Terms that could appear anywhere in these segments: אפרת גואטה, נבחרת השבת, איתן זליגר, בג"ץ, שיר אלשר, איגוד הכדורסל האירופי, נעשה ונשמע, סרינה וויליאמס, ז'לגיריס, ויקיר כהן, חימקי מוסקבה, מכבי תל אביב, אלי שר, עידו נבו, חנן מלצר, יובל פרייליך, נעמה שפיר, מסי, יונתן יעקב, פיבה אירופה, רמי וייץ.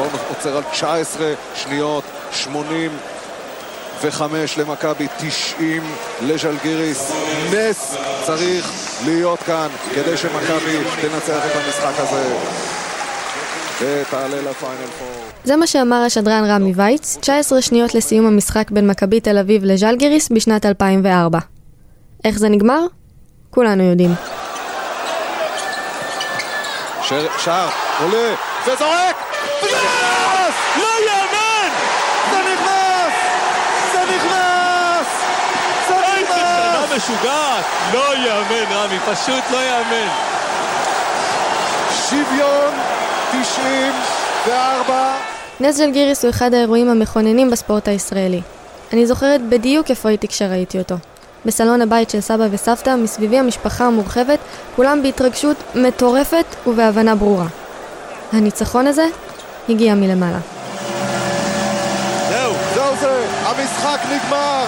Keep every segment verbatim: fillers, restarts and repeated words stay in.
השעון עוצר על תשע עשרה שניות, שמונים וחמש למכבי, תשעים לז'לגיריס. נס צריך להיות כאן כדי שמכבי תנצח את המשחק הזה ותעלה לפיינל פור. זה מה שאמר השדרן רמי וייץ, תשע עשרה שניות לסיום המשחק בין מכבי תל אביב לז'לגיריס בשנת אלפיים וארבע. איך זה נגמר? כולנו יודעים. שער, עולה, וזורק, וזה נכנס! לא יאמן! זה נכנס! זה נכנס! זה נכנס! איזה שנה משוגעת! לא יאמן, רמי, פשוט לא יאמן. שוויון תשעים וארבע. נס ז'לגיריס הוא אחד האירועים המכוננים בספורט הישראלי. אני זוכרת בדיוק איפה הייתי כשראיתי אותו. בסלון הבית של סבא וסבתא, מסביבי המשפחה המורחבת, כולם בהתרגשות מטורפת ובהבנה ברורה. הניצחון הזה הגיע מלמעלה. זהו, זהו זה, המשחק נגמר.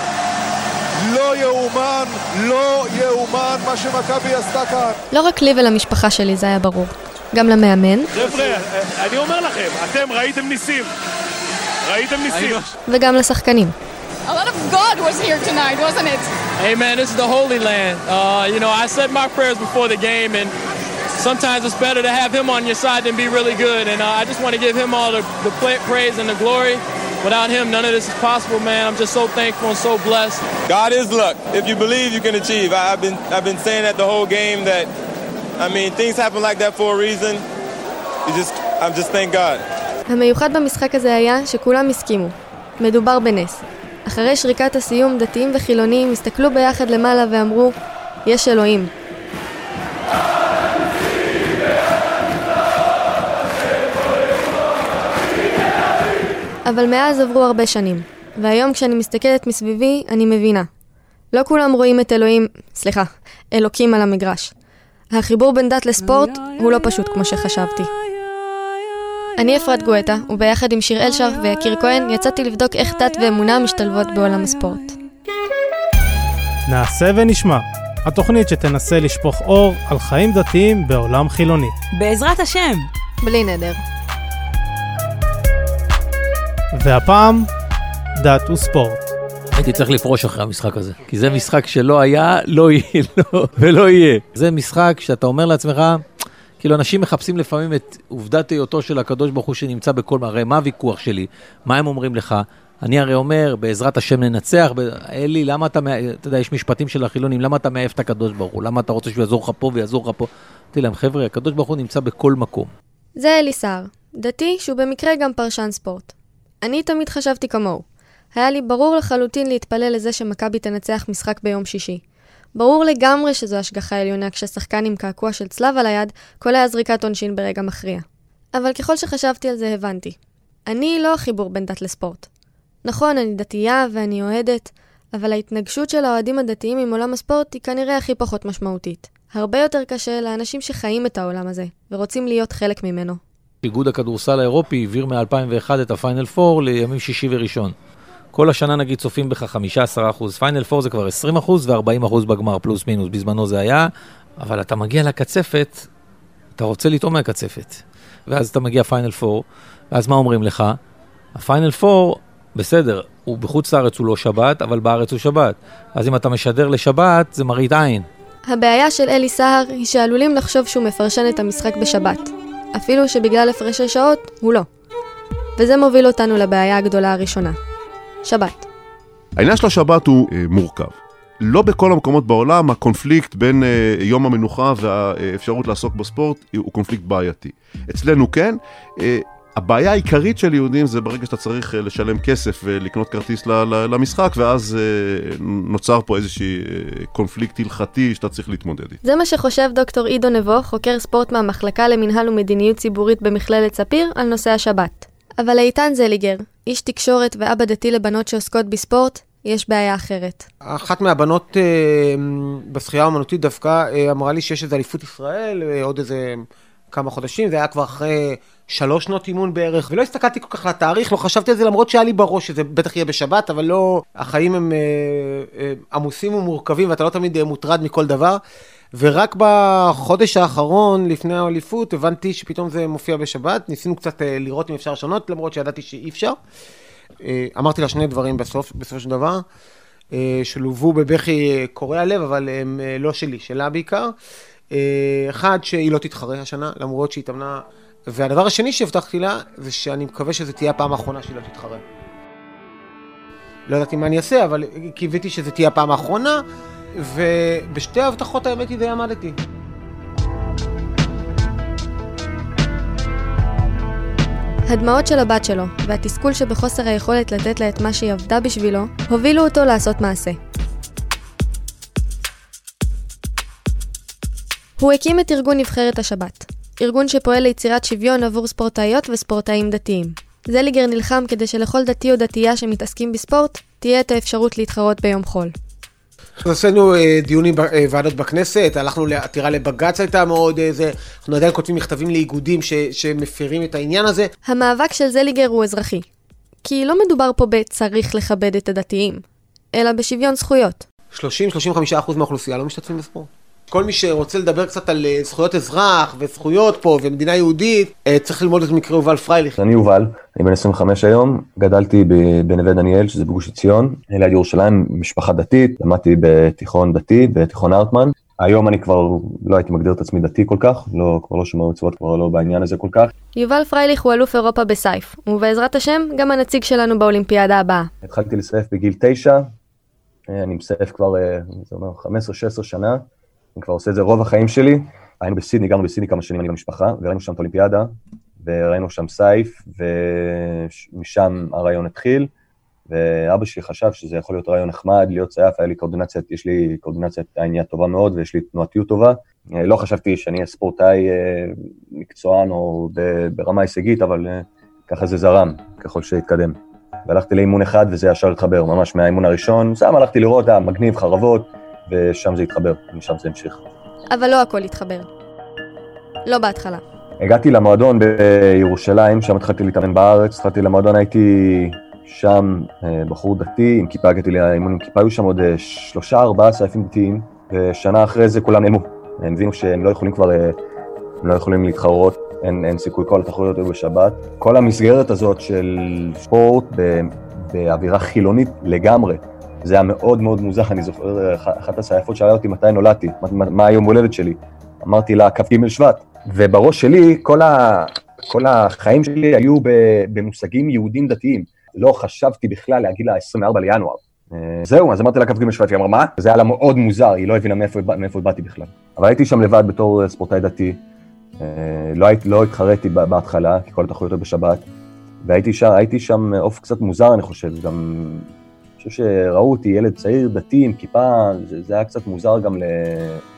לא יאומן, לא יאומן מה שמכבי עשתה כאן. לא רק לי ולמשפחה שלי, זה היה ברור. גם למאמן. חבר'ה, אני אומר לכם, אתם ראיתם ניסים. ראיתם ניסים. וגם לשחקנים. A lot of God was here tonight, wasn't it? Hey man, this is the Holy Land. Uh, you know, I said my prayers before the game, and sometimes it's better to have him on your side than be really good. And uh, I just want to give him all the, the praise and the glory. Without him, none of this is possible, man. I'm just so thankful and so blessed. God is luck. If you believe, you can achieve. I, I've been I've been saying that the whole game. That I mean, things happen like that for a reason. You just I'm just thank God. המיוחד במשחק הזה היה שכולם הסכימו. מדובר בנס. אחרי שריקת הסיום, דתיים וחילונים הסתכלו ביחד למעלה ואמרו, יש אלוהים. אבל מאז עברו הרבה שנים, והיום כשאני מסתכלת מסביבי, אני מבינה. לא כולם רואים את אלוהים, סליחה, אלוקים על המגרש. החיבור בין דת לספורט הוא לא פשוט כמו שחשבתי. אני אפרת גואטה, וביחד עם שיר אלשר ויקיר כהן יצאתי לבדוק איך דת ואמונה משתלבות בעולם הספורט. נעשה ונשמע, התוכנית שתנסה לשפוך אור על חיים דתיים בעולם חילוני. בעזרת השם. בלי נדר. והפעם, דת וספורט. הייתי צריך לפרוש אחרי המשחק הזה, כי זה משחק שלא היה, לא יהיה, לא, ולא יהיה. זה משחק שאתה אומר לעצמך, כאילו אנשים מחפשים לפעמים את עובדת היותו של הקדוש ברוך הוא שנמצא בכל הרי מה הוויכוח שלי, מה הם אומרים לך, אני הרי אומר בעזרת השם ננצח, אלי למה אתה, אתה יודע יש משפטים של החילונים, למה אתה מעף את הקדוש ברוך הוא, למה אתה רוצה שהוא יעזור לך פה ויעזור לך פה, תראה להם חבר'ה, הקדוש ברוך הוא נמצא בכל מקום. זה אלי שר, דתי שהוא במקרה גם פרשן ספורט. אני תמיד חשבתי כמוהו, היה לי ברור לחלוטין להתפלל לזה שמכבי תנצח משחק ביום שישי. ברור לגמרי שזו השגחה עליונה כששחקן עם קעקוע של צלב על היד קולע זריקת עונשין ברגע מכריע. אבל ככל שחשבתי על זה הבנתי. אני לא החיבור בין דת לספורט. נכון, אני דתייה ואני אוהדת, אבל ההתנגשות של האוהדים הדתיים עם עולם הספורט היא כנראה הכי פחות משמעותית. הרבה יותר קשה לאנשים שחיים את העולם הזה ורוצים להיות חלק ממנו. איגוד הכדורסל האירופי העביר מ-אלפיים ואחת את הפיינל פור לימים שישי וראשון. כל השנה נגיד צופים בך חמישה עשר אחוז, פיינל פור זה כבר עשרים אחוז ו-ארבעים אחוז בגמר, פלוס מינוס, בזמנו זה היה, אבל אתה מגיע לקצפת, אתה רוצה לטעום מהקצפת, ואז אתה מגיע פיינל פור, ואז מה אומרים לך? הפיינל פור, בסדר, הוא בחוץ לארץ הוא לא שבת, אבל בארץ הוא שבת, אז אם אתה משדר לשבת, זה מראית עין. הבעיה של אלי שר היא שעלולים לחשוב שהוא מפרשן את המשחק בשבת, אפילו שבגלל הפרשי שעות הוא לא. וזה מוביל אותנו לבעיה הגדולה הראשונה. שבת. העניין של השבת הוא אה, מורכב. לא בכל המקומות בעולם הקונפליקט בין אה, יום המנוחה והאפשרות לעסוק בספורט הוא קונפליקט בעייתי. אצלנו כן, אה, הבעיה העיקרית של יהודים זה ברגע שאתה צריך אה, לשלם כסף ולקנות כרטיס ל, ל, למשחק, ואז אה, נוצר פה איזושהי אה, קונפליקט הלכתי שאתה צריך להתמודד. זה מה שחושב דוקטור עידו נבו, חוקר ספורט מהמחלקה למנהל ומדיניות ציבורית במכללת ספיר על נושא השבת. אבל איתן זליגר, איש תקשורת ואבא דתי לבנות שעוסקות בספורט, יש בעיה אחרת. אחת מהבנות אה, בשחייה האומנותית דווקא אה, אמרה לי שיש איזה אליפות ישראל, אה, עוד איזה כמה חודשים, זה היה כבר אחרי שלוש שנות אימון בערך, ולא הסתכלתי כל כך לתאריך, לא חשבתי על זה למרות שהיה לי בראש שזה בטח יהיה בשבת, אבל לא, החיים הם אה, אה, עמוסים ומורכבים, ואתה לא תמיד מוטרד מכל דבר, ורק בחודש האחרון, לפני האליפות, הבנתי שפתאום זה מופיע בשבת, ניסינו קצת לראות אם אפשר שונות, למרות שידעתי שאי אפשר. אמרתי לה שני דברים בסוף, בסוף של דבר, שלובו בבכי קורע לב, אבל הם לא שלי, שלה בעיקר. אחד, שהיא לא תתחרה השנה, למרות שהיא תמנה, והדבר השני שהבטחתי לה, זה שאני מקווה שזה תהיה הפעם האחרונה שהיא לא תתחרה. לא ידעתי מה אני אעשה, אבל קיוויתי שזה תהיה הפעם האחרונה, ובשתי ההבטחות האמת היא די עמדתי. הדמעות של הבת שלו, והתסכול שבחוסר היכולת לתת לה את מה שהיא עבדה בשבילו, הובילו אותו לעשות מעשה. הוא הקים את ארגון נבחרת השבת, ארגון שפועל ליצירת שוויון עבור ספורטאיות וספורטאים דתיים. זליגר נלחם כדי שלכל דתי או דתייה שמתעסקים בספורט, תהיה את האפשרות להתחרות ביום חול. אנחנו עשינו דיונים ועדות בכנסת, הלכנו לעתירה לבג"ץ הייתה מאוד, אנחנו עדיין כותבים מכתבים לאיגודים שמפירים את העניין הזה. המאבק של זליגר הוא אזרחי, כי לא מדובר פה בצריך לכבד את הדתיים, אלא בשוויון זכויות. שלושים עד שלושים וחמישה אחוז מהאוכלוסייה לא משתתפים בספורט. כל מי שרוצה לדבר קצת על זכויות אזרח וזכויות פה ומדינה יהודית, צריך ללמוד את מקרה יובל פרייליך. אני יובל, אני בן עשרים וחמש היום, גדלתי בנווה דניאל, שזה בגוש עציון, ליד ירושלים, משפחה דתית, למדתי בתיכון דתי, בתיכון ארטמן. היום אני כבר לא הייתי מגדיר את עצמי דתי כל כך, לא, כבר לא שומע מצוות, כבר לא בעניין הזה כל כך. יובל פרייליך הוא אלוף אירופה בסייף, ובעזרת השם גם הנציג שלנו באולימפיאדה הבאה. התחלתי לסייף בגיל תשע, אני מסייף כבר חמש עשרה שש עשרה שנה. אני כבר עושה את זה רוב החיים שלי, היינו בסידני, גרנו בסידני כמה שנים, אני במשפחה, וראינו שם את אולימפיאדה, וראינו שם סייף, ומשם הרעיון התחיל, ואבא שלי חשב שזה יכול להיות רעיון נחמד, להיות סייף, היה לי קורדינציה, יש לי קורדינציה עינייה טובה מאוד, ויש לי תנועתיות טובה, לא חשבתי שאני ספורטאי מקצוען או ברמה הישגית, אבל ככה זה זרם, ככל שהתקדם. והלכתי לאימון אחד, וזה ישר התחבר, ממש מהאימון הראשון, שם הלכתי לראות, אה, מגניב, חרבות, ושם זה התחבר, ומשם זה המשיך. אבל לא הכל התחבר. לא בהתחלה. הגעתי למועדון בירושלים, שם התחלתי להתאמן בארץ, התחלתי למועדון, הייתי שם בחור דתי, עם כיפה, הגעתי לאימון עם כיפה, היו שם עוד שלושה, ארבעה סייפים דתיים, ושנה אחרי זה כולם נעלמו. הם הבינו שהם לא יכולים כבר, הם לא יכולים להתחרות, אין, אין סיכוי, כל התחרויות היו בשבת. כל המסגרת הזאת של ספורט באווירה חילונית לגמרי, זה היה מאוד מאוד מוזר, אני זוכר, אחת הסייפות שאלה אותי מתי נולדתי, מה היום הולדת שלי. אמרתי לה, כ"ג שבט. ובראש שלי, כל, ה, כל החיים שלי היו במושגים יהודים דתיים. לא חשבתי בכלל להגיד לה עשרים וארבעה לינואר. זהו, אז אמרתי לה כ"ג שבט, היא אמרה, מה? זה היה לה מאוד מוזר, היא לא הבינה מאיפה, מאיפה באתי בכלל. אבל הייתי שם לבד בתור ספורטאי דתי. לא, לא התחרתי בהתחלה, כי כל התחרויות היו בשבת. והייתי שם, הייתי שם אוף קצת מוזר, אני חושב, גם... אני חושב שראו אותי ילד צעיר, דתי, עם כיפה, זה, זה היה קצת מוזר גם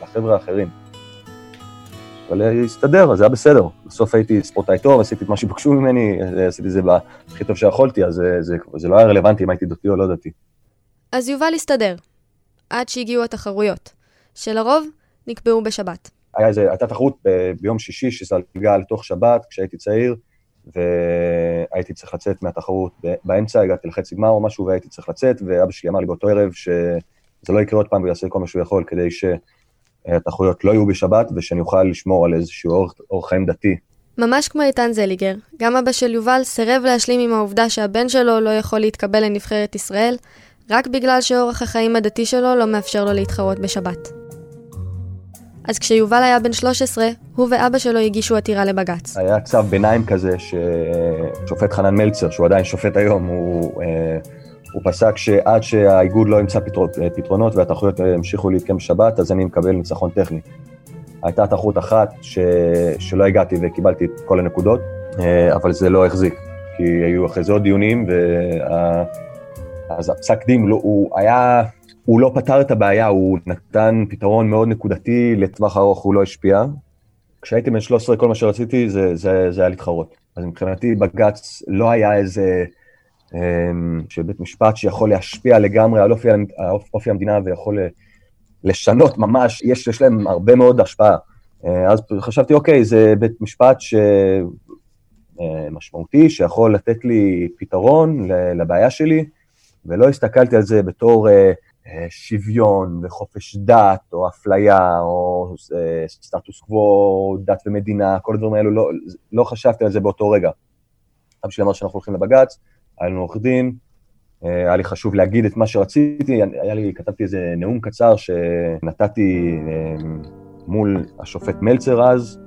לחבר'ה האחרים. אבל הסתדר, אז זה היה בסדר. בסוף הייתי ספורטאי טוב, עשיתי את מה שבקשו ממני, עשיתי את זה הכי טוב שיכולתי, אז זה, זה, זה לא היה רלוונטי אם הייתי דתי או לא דתי. אז יובל הסתדר, עד שהגיעו התחרויות, שלרוב נקבעו בשבת. היה, הייתה תחרות ב, ביום שישי שסלגה לתוך שבת, כשהייתי צעיר, והייתי צריך לצאת מהתחרות באמצע, הגעתי לחצי גמר או משהו והייתי צריך לצאת, ואבא שלי אמר לי באותו ערב שזה לא יקרה עוד פעם ויעשה כל מה שהוא יכול, כדי שהתחרויות לא יהיו בשבת ושאני אוכל לשמור על איזשהו אורח חיים דתי. ממש כמו איתן זליגר, גם אבא של יובל סירב להשלים עם העובדה שהבן שלו לא יכול להתקבל לנבחרת ישראל, רק בגלל שאורח החיים הדתי שלו לא מאפשר לו להתחרות בשבת. אז כשיובל היה בן שלוש עשרה, הוא ואבא שלו הגישו עתירה לבג"ץ. היה צו ביניים כזה ששופט חנן מלצר, שהוא עדיין שופט היום, הוא, הוא פסק שעד שהאיגוד לא ימצא פתרונות והתחרויות המשיכו להתקיים בשבת, אז אני מקבל ניצחון טכני. הייתה תחרות אחת ש, שלא הגעתי וקיבלתי את כל הנקודות, אבל זה לא החזיק, כי היו אחרי זה עוד דיונים, וה, אז הפסק דין לא, הוא היה... הוא לא פתר את הבעיה, הוא נתן פתרון מאוד נקודתי, לטווח ארוך הוא לא השפיע. כשהייתי בן שלוש עשרה, כל מה שרציתי זה, זה, זה היה להתחרות. אז מבחינתי בג"ץ לא היה איזה שבית משפט שיכול להשפיע לגמרי על אופי, אופי המדינה ויכול לשנות ממש, יש, יש להם הרבה מאוד השפעה. אז חשבתי, אוקיי, זה בית משפט שמשמעותי, שיכול לתת לי פתרון לבעיה שלי, ולא הסתכלתי על זה בתור שוויון וחופש דת או אפליה או סטטוס קוו, דת ומדינה, כל הדברים האלו, לא, לא חשבתי על זה באותו רגע. אבא שלי אמר שאנחנו הולכים לבג"ץ, היה לנו עורך דין, היה לי חשוב להגיד את מה שרציתי, היה לי, כתבתי איזה נאום קצר שנתתי מול השופט מלצר אז,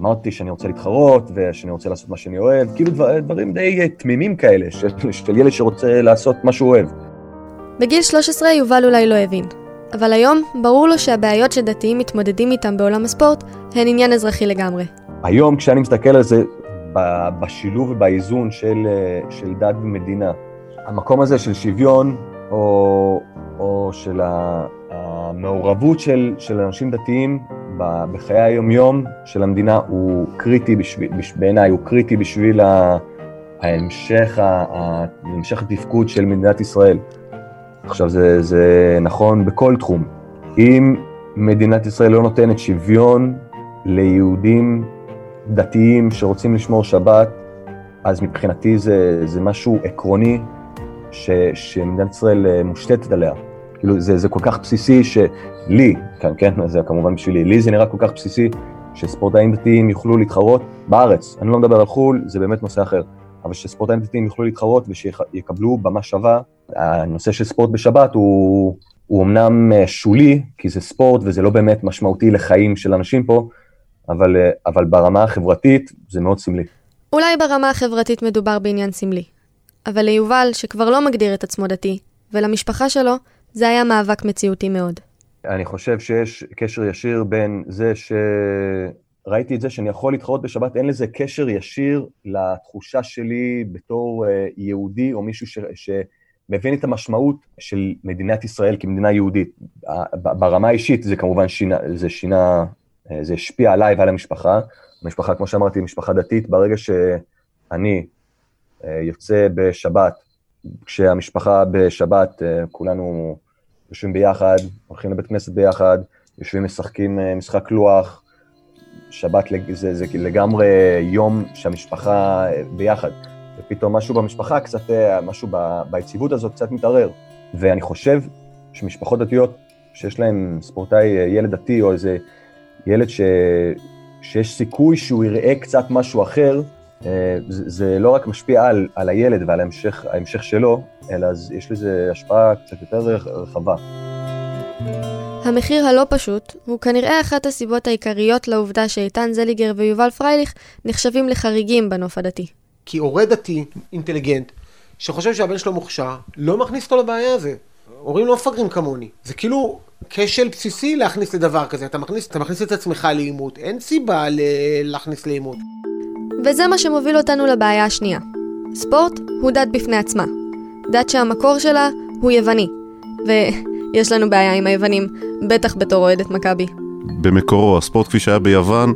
אמרתי שאני רוצה להתחרות ושאני רוצה לעשות מה שאני אוהב, כאילו דבר, דברים די תמימים כאלה, של, של ילד שרוצה לעשות מה שהוא אוהב. בגיל שלוש עשרה יובל אולי לא הבין, אבל היום ברור לו שהבעיות שדתיים מתמודדים איתם בעולם הספורט הן עניין אזרחי לגמרי. היום כשאני מסתכל על זה בשילוב ובאיזון של, של דת ומדינה, המקום הזה של שוויון או, או של המעורבות של, של אנשים דתיים בחיי היומיום של המדינה הוא קריטי בשביל, בעיניי הוא קריטי בשביל ההמשך, ההמשך התפקוד של מדינת ישראל. עכשיו זה, זה נכון בכל תחום. אם מדינת ישראל לא נותנת שוויון ליהודים דתיים שרוצים לשמור שבת, אז מבחינתי זה, זה משהו עקרוני ש, שמדינת ישראל מושתתת עליה. כאילו זה, זה כל כך בסיסי שלי, כן, כן, זה כמובן בשבילי, לי זה נראה כל כך בסיסי שספורטאים דתיים יוכלו להתחרות בארץ. אני לא מדבר על חול, זה באמת נושא אחר. אבל שספורטאים דתיים יוכלו להתחרות ושיקבלו במה שווה. הנושא של ספורט בשבת הוא, הוא אמנם שולי, כי זה ספורט וזה לא באמת משמעותי לחיים של אנשים פה, אבל, אבל ברמה החברתית זה מאוד סמלי. אולי ברמה החברתית מדובר בעניין סמלי, אבל ליובל שכבר לא מגדיר את עצמו דתי, ולמשפחה שלו זה היה מאבק מציאותי מאוד. אני חושב שיש קשר ישיר בין זה ש... ראיתי את זה שאני יכול להתחרות בשבת, אין לזה קשר ישיר לתחושה שלי בתור יהודי או מישהו ש... שמבין את המשמעות של מדינת ישראל כמדינה יהודית. ברמה האישית זה כמובן שינה, זה שינה, זה השפיע עליי ועל המשפחה. המשפחה, כמו שאמרתי, משפחה דתית, ברגע שאני יוצא בשבת, כשהמשפחה בשבת, כולנו יושבים ביחד, הולכים לבית כנסת ביחד, יושבים משחקים משחק לוח, שבת זה, זה לגמרי יום שהמשפחה ביחד, ופתאום משהו במשפחה, קצת, משהו ביציבות הזאת קצת מתערר. ואני חושב שמשפחות דתיות, שיש להם ספורטאי ילד דתי או איזה ילד ש, שיש סיכוי שהוא יראה קצת משהו אחר, זה, זה לא רק משפיע על, על הילד ועל ההמשך, ההמשך שלו, אלא יש לזה השפעה קצת יותר רחבה. המחיר הלא פשוט הוא כנראה אחת הסיבות העיקריות לעובדה שאיתן זליגר ויובל פרייליך נחשבים לחריגים בנוף הדתי. כי הורה דתי, אינטליגנט, שחושב שהבן שלו מוכשר, לא מכניס אותו לבעיה הזה. הורים לא מפגרים כמוני. זה כאילו כשל בסיסי להכניס לדבר כזה. אתה מכניס, אתה מכניס את עצמך לאימות. אין סיבה להכניס לאימות. וזה מה שמוביל אותנו לבעיה השנייה. ספורט הוא דת בפני עצמה. דת שהמקור שלה הוא יווני. ו... יש לנו בעיה עם היוונים, בטח בתור אוהדת מכבי. במקורו, הספורט כפי שהיה ביוון,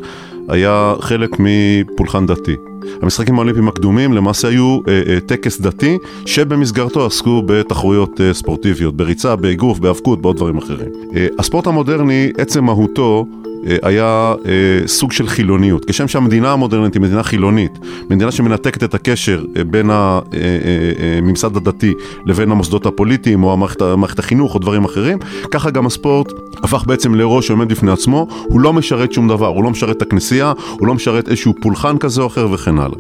היה חלק מפולחן דתי. המשחקים האולימפיים הקדומים למעשה היו אה, אה, טקס דתי, שבמסגרתו עסקו בתחרויות אה, ספורטיביות, בריצה, באגרוף, באבקות, בעוד דברים אחרים. אה, הספורט המודרני, עצם מהותו, אה, היה אה, סוג של חילוניות. כשם שהמדינה המודרנית היא מדינה חילונית, מדינה שמנתקת את הקשר אה, בין הממסד אה, אה, אה, הדתי לבין המוסדות הפוליטיים או המערכת, המערכת החינוך או דברים אחרים, ככה גם הספורט הפך בעצם לראש שעומד לפני עצמו, הוא לא משרת שום דבר, הוא לא משרת את הכנסייה, הוא לא משרת איזשהו פולחן כזה או אחר וכן הלאה.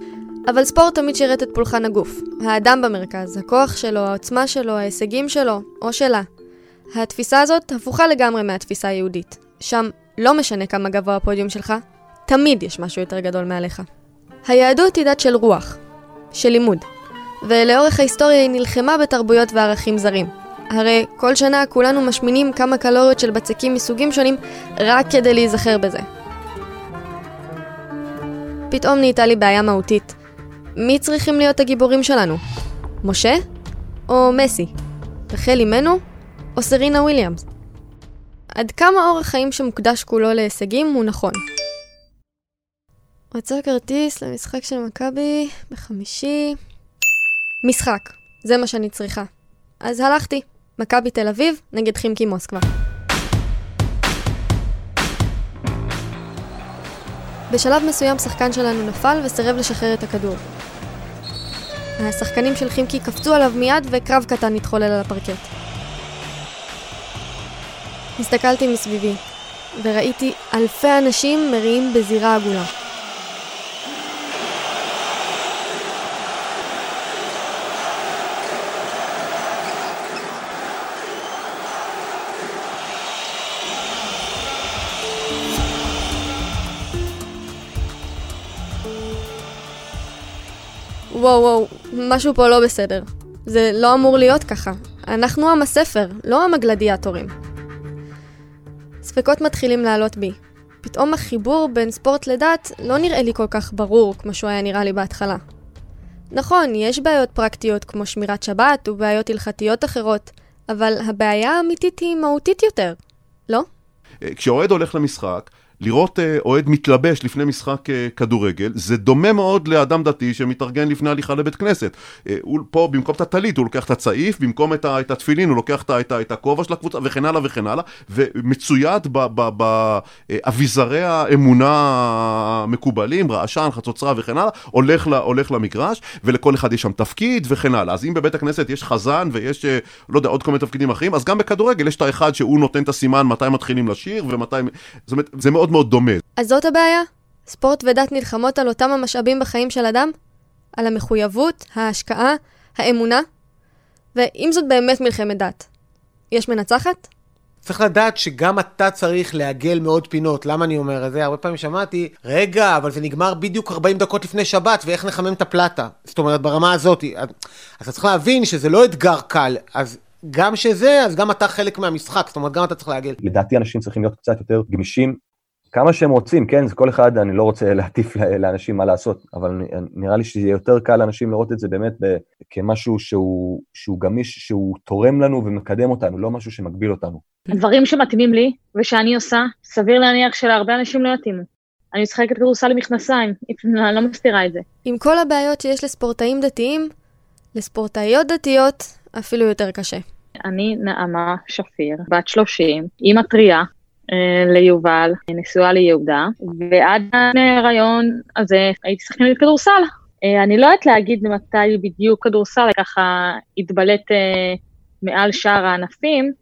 אבל ספורט תמיד שירת את פולחן הגוף, האדם במרכז, הכוח שלו, העוצמה שלו, ההישגים שלו או שלה. התפיסה הזאת הפוכה לגמרי מהתפיסה היהודית. שם לא משנה כמה גבוה הפודיום שלך, תמיד יש משהו יותר גדול מעליך. היהדות היא דת של רוח, של לימוד, ולאורך ההיסטוריה היא נלחמה בתרבויות וערכים זרים. הרי כל שנה כולנו משמינים כמה קלוריות של בצקים מסוגים שונים רק כדי להיזכר בזה. פתאום נהייתה לי בעיה מהותית. מי צריכים להיות הגיבורים שלנו? משה? או מסי? רחל אימנו? או סרינה וויליאמס? עד כמה אורח חיים שמוקדש כולו להישגים הוא נכון? רוצה כרטיס למשחק של מכבי בחמישי. משחק, זה מה שאני צריכה. אז הלכתי, מכבי תל אביב נגד חימקי מוסקבה. בשלב מסוים שחקן שלנו נפל וסירב לשחרר את הכדור. השחקנים של חימקי קפצו עליו מיד וקרב קטן התחולל על הפרקט. הסתכלתי מסביבי, וראיתי אלפי אנשים מריעים בזירה עגולה. וואו וואו, משהו פה לא בסדר. זה לא אמור להיות ככה. אנחנו עם הספר, לא עם הגלדיאטורים. ספקות מתחילים לעלות בי. פתאום החיבור בין ספורט לדת לא נראה לי כל כך ברור כמו שהוא היה נראה לי בהתחלה. נכון, יש בעיות פרקטיות כמו שמירת שבת ובעיות הלכתיות אחרות, אבל הבעיה האמיתית היא מהותית יותר, לא? כשאוהד הולך למשחק, לראות אוהד מתלבש לפני משחק כדורגל, זה דומה מאוד לאדם דתי שמתארגן לפני הליכה לבית כנסת. פה במקום את הטלית הוא לוקח את הצעיף, במקום את התפילין הוא לוקח את הכובע של הקבוצה וכן הלאה וכן הלאה, ומצויד באביזרי האמונה המקובלים, רעשן, חצוצרה וכן הלאה, הולך למגרש, ולכל אחד יש שם תפקיד וכן הלאה. אז אם בבית הכנסת יש חזן ויש, לא יודע, עוד כל מיני תפקידים אחרים, אז גם בכדורגל יש את האחד שהוא נותן את הסימן מתי מתחילים לשיר ומתי... זה מאוד מאוד דומה. אז זאת הבעיה? ספורט ודת נלחמות על אותם המשאבים בחיים של אדם? על המחויבות, ההשקעה, האמונה? ואם זאת באמת מלחמת דת, יש מנצחת? צריך לדעת שגם אתה צריך להגל מאוד פינות. למה אני אומר את זה? הרבה פעמים שמעתי, רגע, אבל זה נגמר בדיוק ארבעים דקות לפני שבת, ואיך נחמם את הפלטה? זאת אומרת, ברמה הזאת. אז, אז אתה צריך להבין שזה לא אתגר קל. אז... גם שזה, אז גם אתה חלק מהמשחק, זאת אומרת, גם אתה צריך להגיע. לדעתי, אנשים צריכים להיות קצת יותר גמישים, כמה שהם רוצים, כן, זה כל אחד, אני לא רוצה להטיף לאנשים מה לעשות, אבל נראה לי שזה יותר קל לאנשים לראות את זה באמת כמשהו שהוא, שהוא גמיש, שהוא תורם לנו ומקדם אותנו, לא משהו שמגביל אותנו. הדברים שמתאימים לי, ושאני עושה, סביר להניח שלהרבה אנשים לא יתאימו. אני משחקת כדורסל למכנסיים, אני לא מסתירה את זה. עם כל הבעיות שיש לספורטאים דתיים, לספורטאיות דתיות, אפילו יותר קשה. אני נעמה שפיר, בת שלושים, אימא טריה אה, ליובל, נשואה ליהודה, ועד הרעיון הזה הייתי שחקנית כדורסל. אה, אני לא יודעת להגיד מתי בדיוק כדורסל, ככה התבלט אה, מעל שאר הענפים,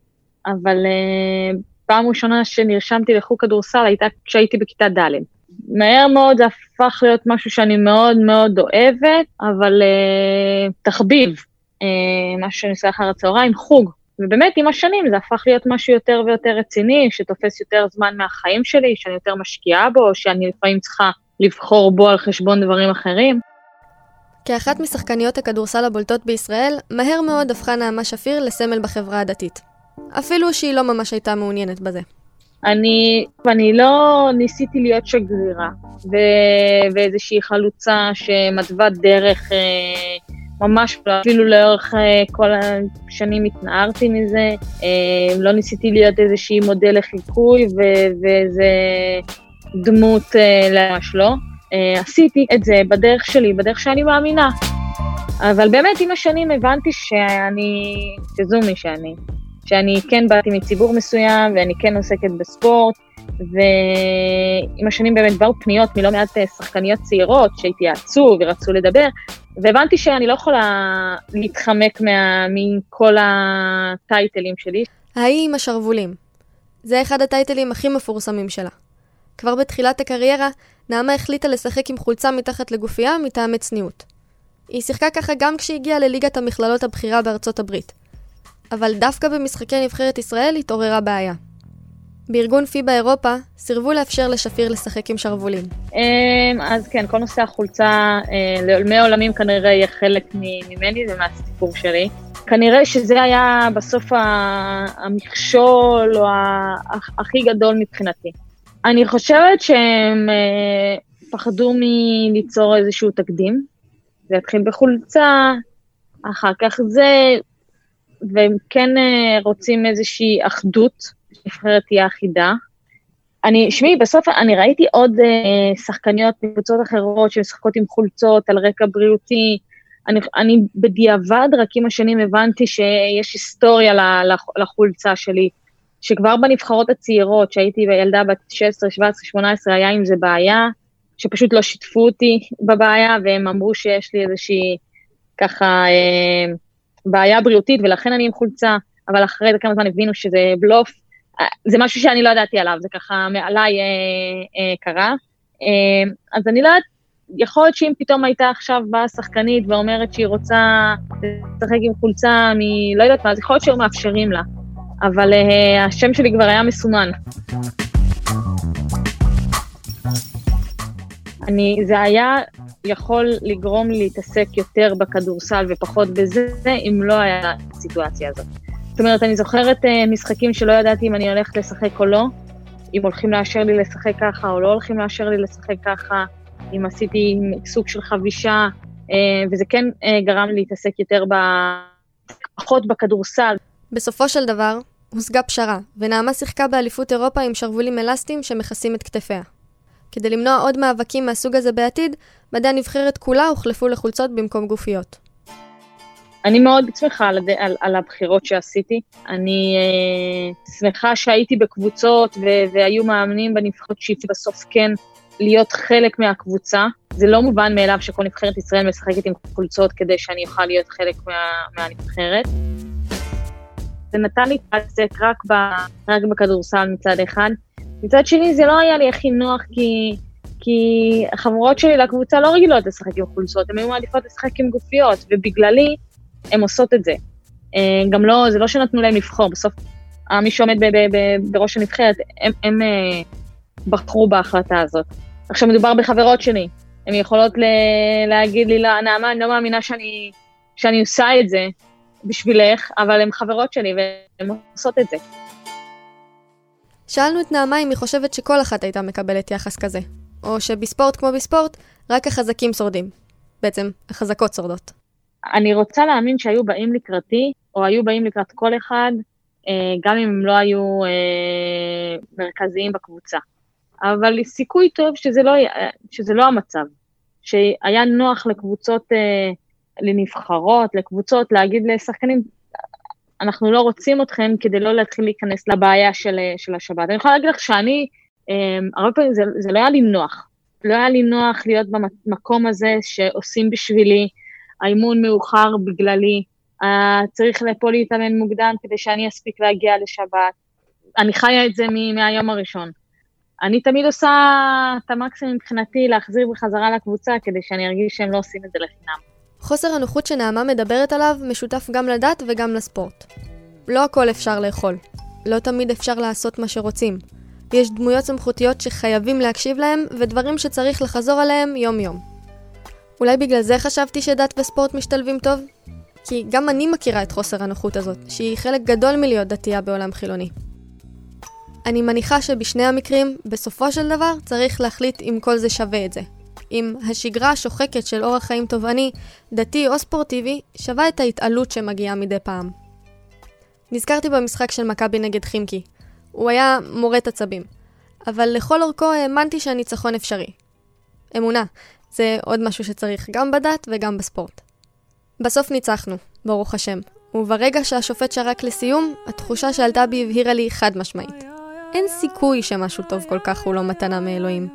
אבל אה, פעם ראשונה שנרשמתי לחוג כדורסל הייתה כשהייתי בכיתה ד'. מהר מאוד זה הפך להיות משהו שאני מאוד מאוד אוהבת, אבל אה, תחביב. משהו שנעשה אחר הצהריים, חוג. ובאמת, עם השנים, זה הפך להיות משהו יותר ויותר רציני, שתופס יותר זמן מהחיים שלי, שאני יותר משקיעה בו, או שאני לפעמים צריכה לבחור בו על חשבון דברים אחרים. כאחת משחקניות הכדורסל הבולטות בישראל, מהר מאוד הפכה נעמה שפיר לסמל בחברה הדתית. אפילו שהיא לא ממש הייתה מעוניינת בזה. אני, ואני לא ניסיתי להיות שגרירה, ואיזושהי חלוצה שמתווה דרך... ממש אפילו לאורך כל השנים התנערתי מזה, לא ניסיתי להיות איזושהי מודל לחיקוי ואיזה דמות ממש לא. עשיתי את זה בדרך שלי, בדרך שאני מאמינה. אבל באמת עם השנים הבנתי שאני, שזו מי שאני, שאני כן באתי מציבור מסוים ואני כן עוסקת בספורט, ועם השנים באמת באו פניות מלא מעט שחקניות צעירות שהתייעצו ורצו לדבר, והבנתי שאני לא יכולה להתחמק מה... מכל הטייטלים שלי. ההיא עם השרבולים. זה אחד הטייטלים הכי מפורסמים שלה. כבר בתחילת הקריירה, נעמה החליטה לשחק עם חולצה מתחת לגופייה מטעמי צניעות. היא שיחקה ככה גם כשהגיעה לליגת המכללות הבכירה בארצות הברית. אבל דווקא במשחקי נבחרת ישראל התעוררה בעיה. בארגון פיבה אירופה סירבו לאפשר לשפיר לשחק עם שרבולים. אז כן, כל נושא החולצה לעולמי העולמים כנראה יהיה חלק ממני ומהסיפור שלי. כנראה שזה היה בסוף המכשול או הכי גדול מבחינתי. אני חושבת שהם פחדו מליצור איזשהו תקדים. זה התחיל בחולצה, אחר כך זה, והם כן רוצים איזושהי אחדות. נבחרת תהיה אחידה. אני, שמי, בסוף אני ראיתי עוד אה, שחקניות מקבוצות אחרות שמשחקות עם חולצות על רקע בריאותי. אני, אני בדיעבד רק עם השנים הבנתי שיש היסטוריה לחולצה שלי, שכבר בנבחרות הצעירות, שהייתי בילדה בת שש עשרה, שבע עשרה, שמונה עשרה, היה עם זה בעיה, שפשוט לא שיתפו אותי בבעיה, והם אמרו שיש לי איזושהי ככה אה, בעיה בריאותית, ולכן אני עם חולצה, אבל אחרי כמה זמן הבינו שזה בלוף, זה משהו שאני לא ידעתי עליו, זה ככה מעליי קרה, אז אני לא יודעת, יכול להיות שאם פתאום הייתה עכשיו באה שחקנית ואומרת שהיא רוצה לשחק עם חולצה, אני לא יודעת מה, אז יכול להיות שהם מאפשרים לה, אבל השם שלי כבר היה מסומן. אני, זה היה יכול לגרום להתעסק יותר בכדורסל ופחות בזה, אם לא היה הסיטואציה הזאת. זאת אומרת, אני זוכרת משחקים שלא ידעתי אם אני הולכת לשחק או לא, אם הולכים לאשר לי לשחק ככה או לא הולכים לאשר לי לשחק ככה, אם עשיתי סוג של חבישה, וזה כן גרם להתעסק יותר פחות בכדורסל. בסופו של דבר, הושגה פשרה, ונעמה שיחקה באליפות אירופה עם שרבולים אלסטיים שמכסים את כתפיה. כדי למנוע עוד מאבקים מהסוג הזה בעתיד, מדי הנבחרת כולה הוחלפו לחולצות במקום גופיות. אני מאוד שמחה על, על, על הבחירות שעשיתי. אני אה, שמחה שהייתי בקבוצות ו, והיו מאמנים בנבחרות שהייתי בסוף כן להיות חלק מהקבוצה. זה לא מובן מאליו שכל נבחרת ישראל משחקת עם חולצות כדי שאני אוכל להיות חלק מה, מהנבחרת. זה נתן לי תעסק רק, ב, רק בכדורסל מצד אחד. מצד שני זה לא היה לי הכי נוח, כי, כי החברות שלי לקבוצה לא רגילות לשחק עם חולצות, הן היו מעדיפות לשחק עם גופיות, ובגללי הן עושות את זה. גם לא, זה לא שנתנו להם לבחור, בסוף מי שעומד ב- ב- ב- בראש הנבחרת, הם, הם בחרו בהחלטה הזאת. עכשיו מדובר בחברות שלי, הן יכולות ל- להגיד לי, לא, נעמה, אני לא מאמינה שאני, שאני עושה את זה בשבילך, אבל הן חברות שלי והן עושות את זה. שאלנו את נעמה אם היא חושבת שכל אחת הייתה מקבלת יחס כזה, או שבספורט כמו בספורט, רק החזקים שורדים. בעצם, החזקות שורדות. אני רוצה להאמין שהיו באים לקראתי, או היו באים לקראת כל אחד, גם אם הם לא היו מרכזיים בקבוצה. אבל סיכוי טוב שזה לא, שזה לא המצב, שהיה נוח לקבוצות, לנבחרות, לקבוצות, להגיד לשחקנים, אנחנו לא רוצים אתכם כדי לא להתחיל להיכנס לבעיה של, של השבת. אני יכולה להגיד לך שאני, הרבה פעמים זה, זה לא היה לי נוח. לא היה לי נוח להיות במקום הזה שעושים בשבילי, האימון מאוחר בגללי, צריך לפה להתאמן מוקדם כדי שאני אספיק להגיע לשבת. אני חיה את זה מהיום הראשון. אני תמיד עושה את המקסימום מבחינתי להחזיר בחזרה לקבוצה כדי שאני ארגיש שהם לא עושים את זה לחינם. חוסר הנוחות שנעמה מדברת עליו משותף גם לדת וגם לספורט. לא הכל אפשר לאכול. לא תמיד אפשר לעשות מה שרוצים. יש דמויות סמכותיות שחייבים להקשיב להם ודברים שצריך לחזור עליהם יום יום. אולי בגלל זה חשבתי שדת וספורט משתלבים טוב? כי גם אני מכירה את חוסר הנוחות הזאת, שהיא חלק גדול מלהיות דתייה בעולם חילוני. אני מניחה שבשני המקרים, בסופו של דבר, צריך להחליט אם כל זה שווה את זה. אם השגרה השוחקת של אורח חיים תובעני, דתי או ספורטיבי, שווה את ההתעלות שמגיעה מדי פעם. נזכרתי במשחק של מכבי נגד חימקי. הוא היה מורה תצבים. אבל לכל אורכו האמנתי שהניצחון אפשרי. אמונה, זה עוד משהו שצריך גם בדת וגם בספורט. בסוף ניצחנו, ברוך השם. וברגע שהשופט שרק לסיום, התחושה שעלתה בי הבהירה לי חד משמעית. אין סיכוי שמשהו טוב כל כך הוא לא מתנה מאלוהים.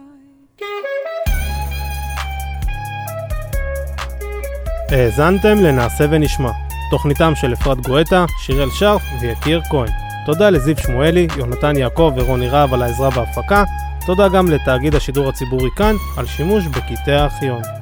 האזנתם לנעשה ונשמע, תוכניתם של אפרת גואטה, שיר אלשר ויקיר כהן. תודה לזיו שמואלי, יונתן יעקב ורוני רהב על העזרה בהפקה. תודה גם לתאגיד השידור הציבורי כאן על שימוש בקטעי הארכיון.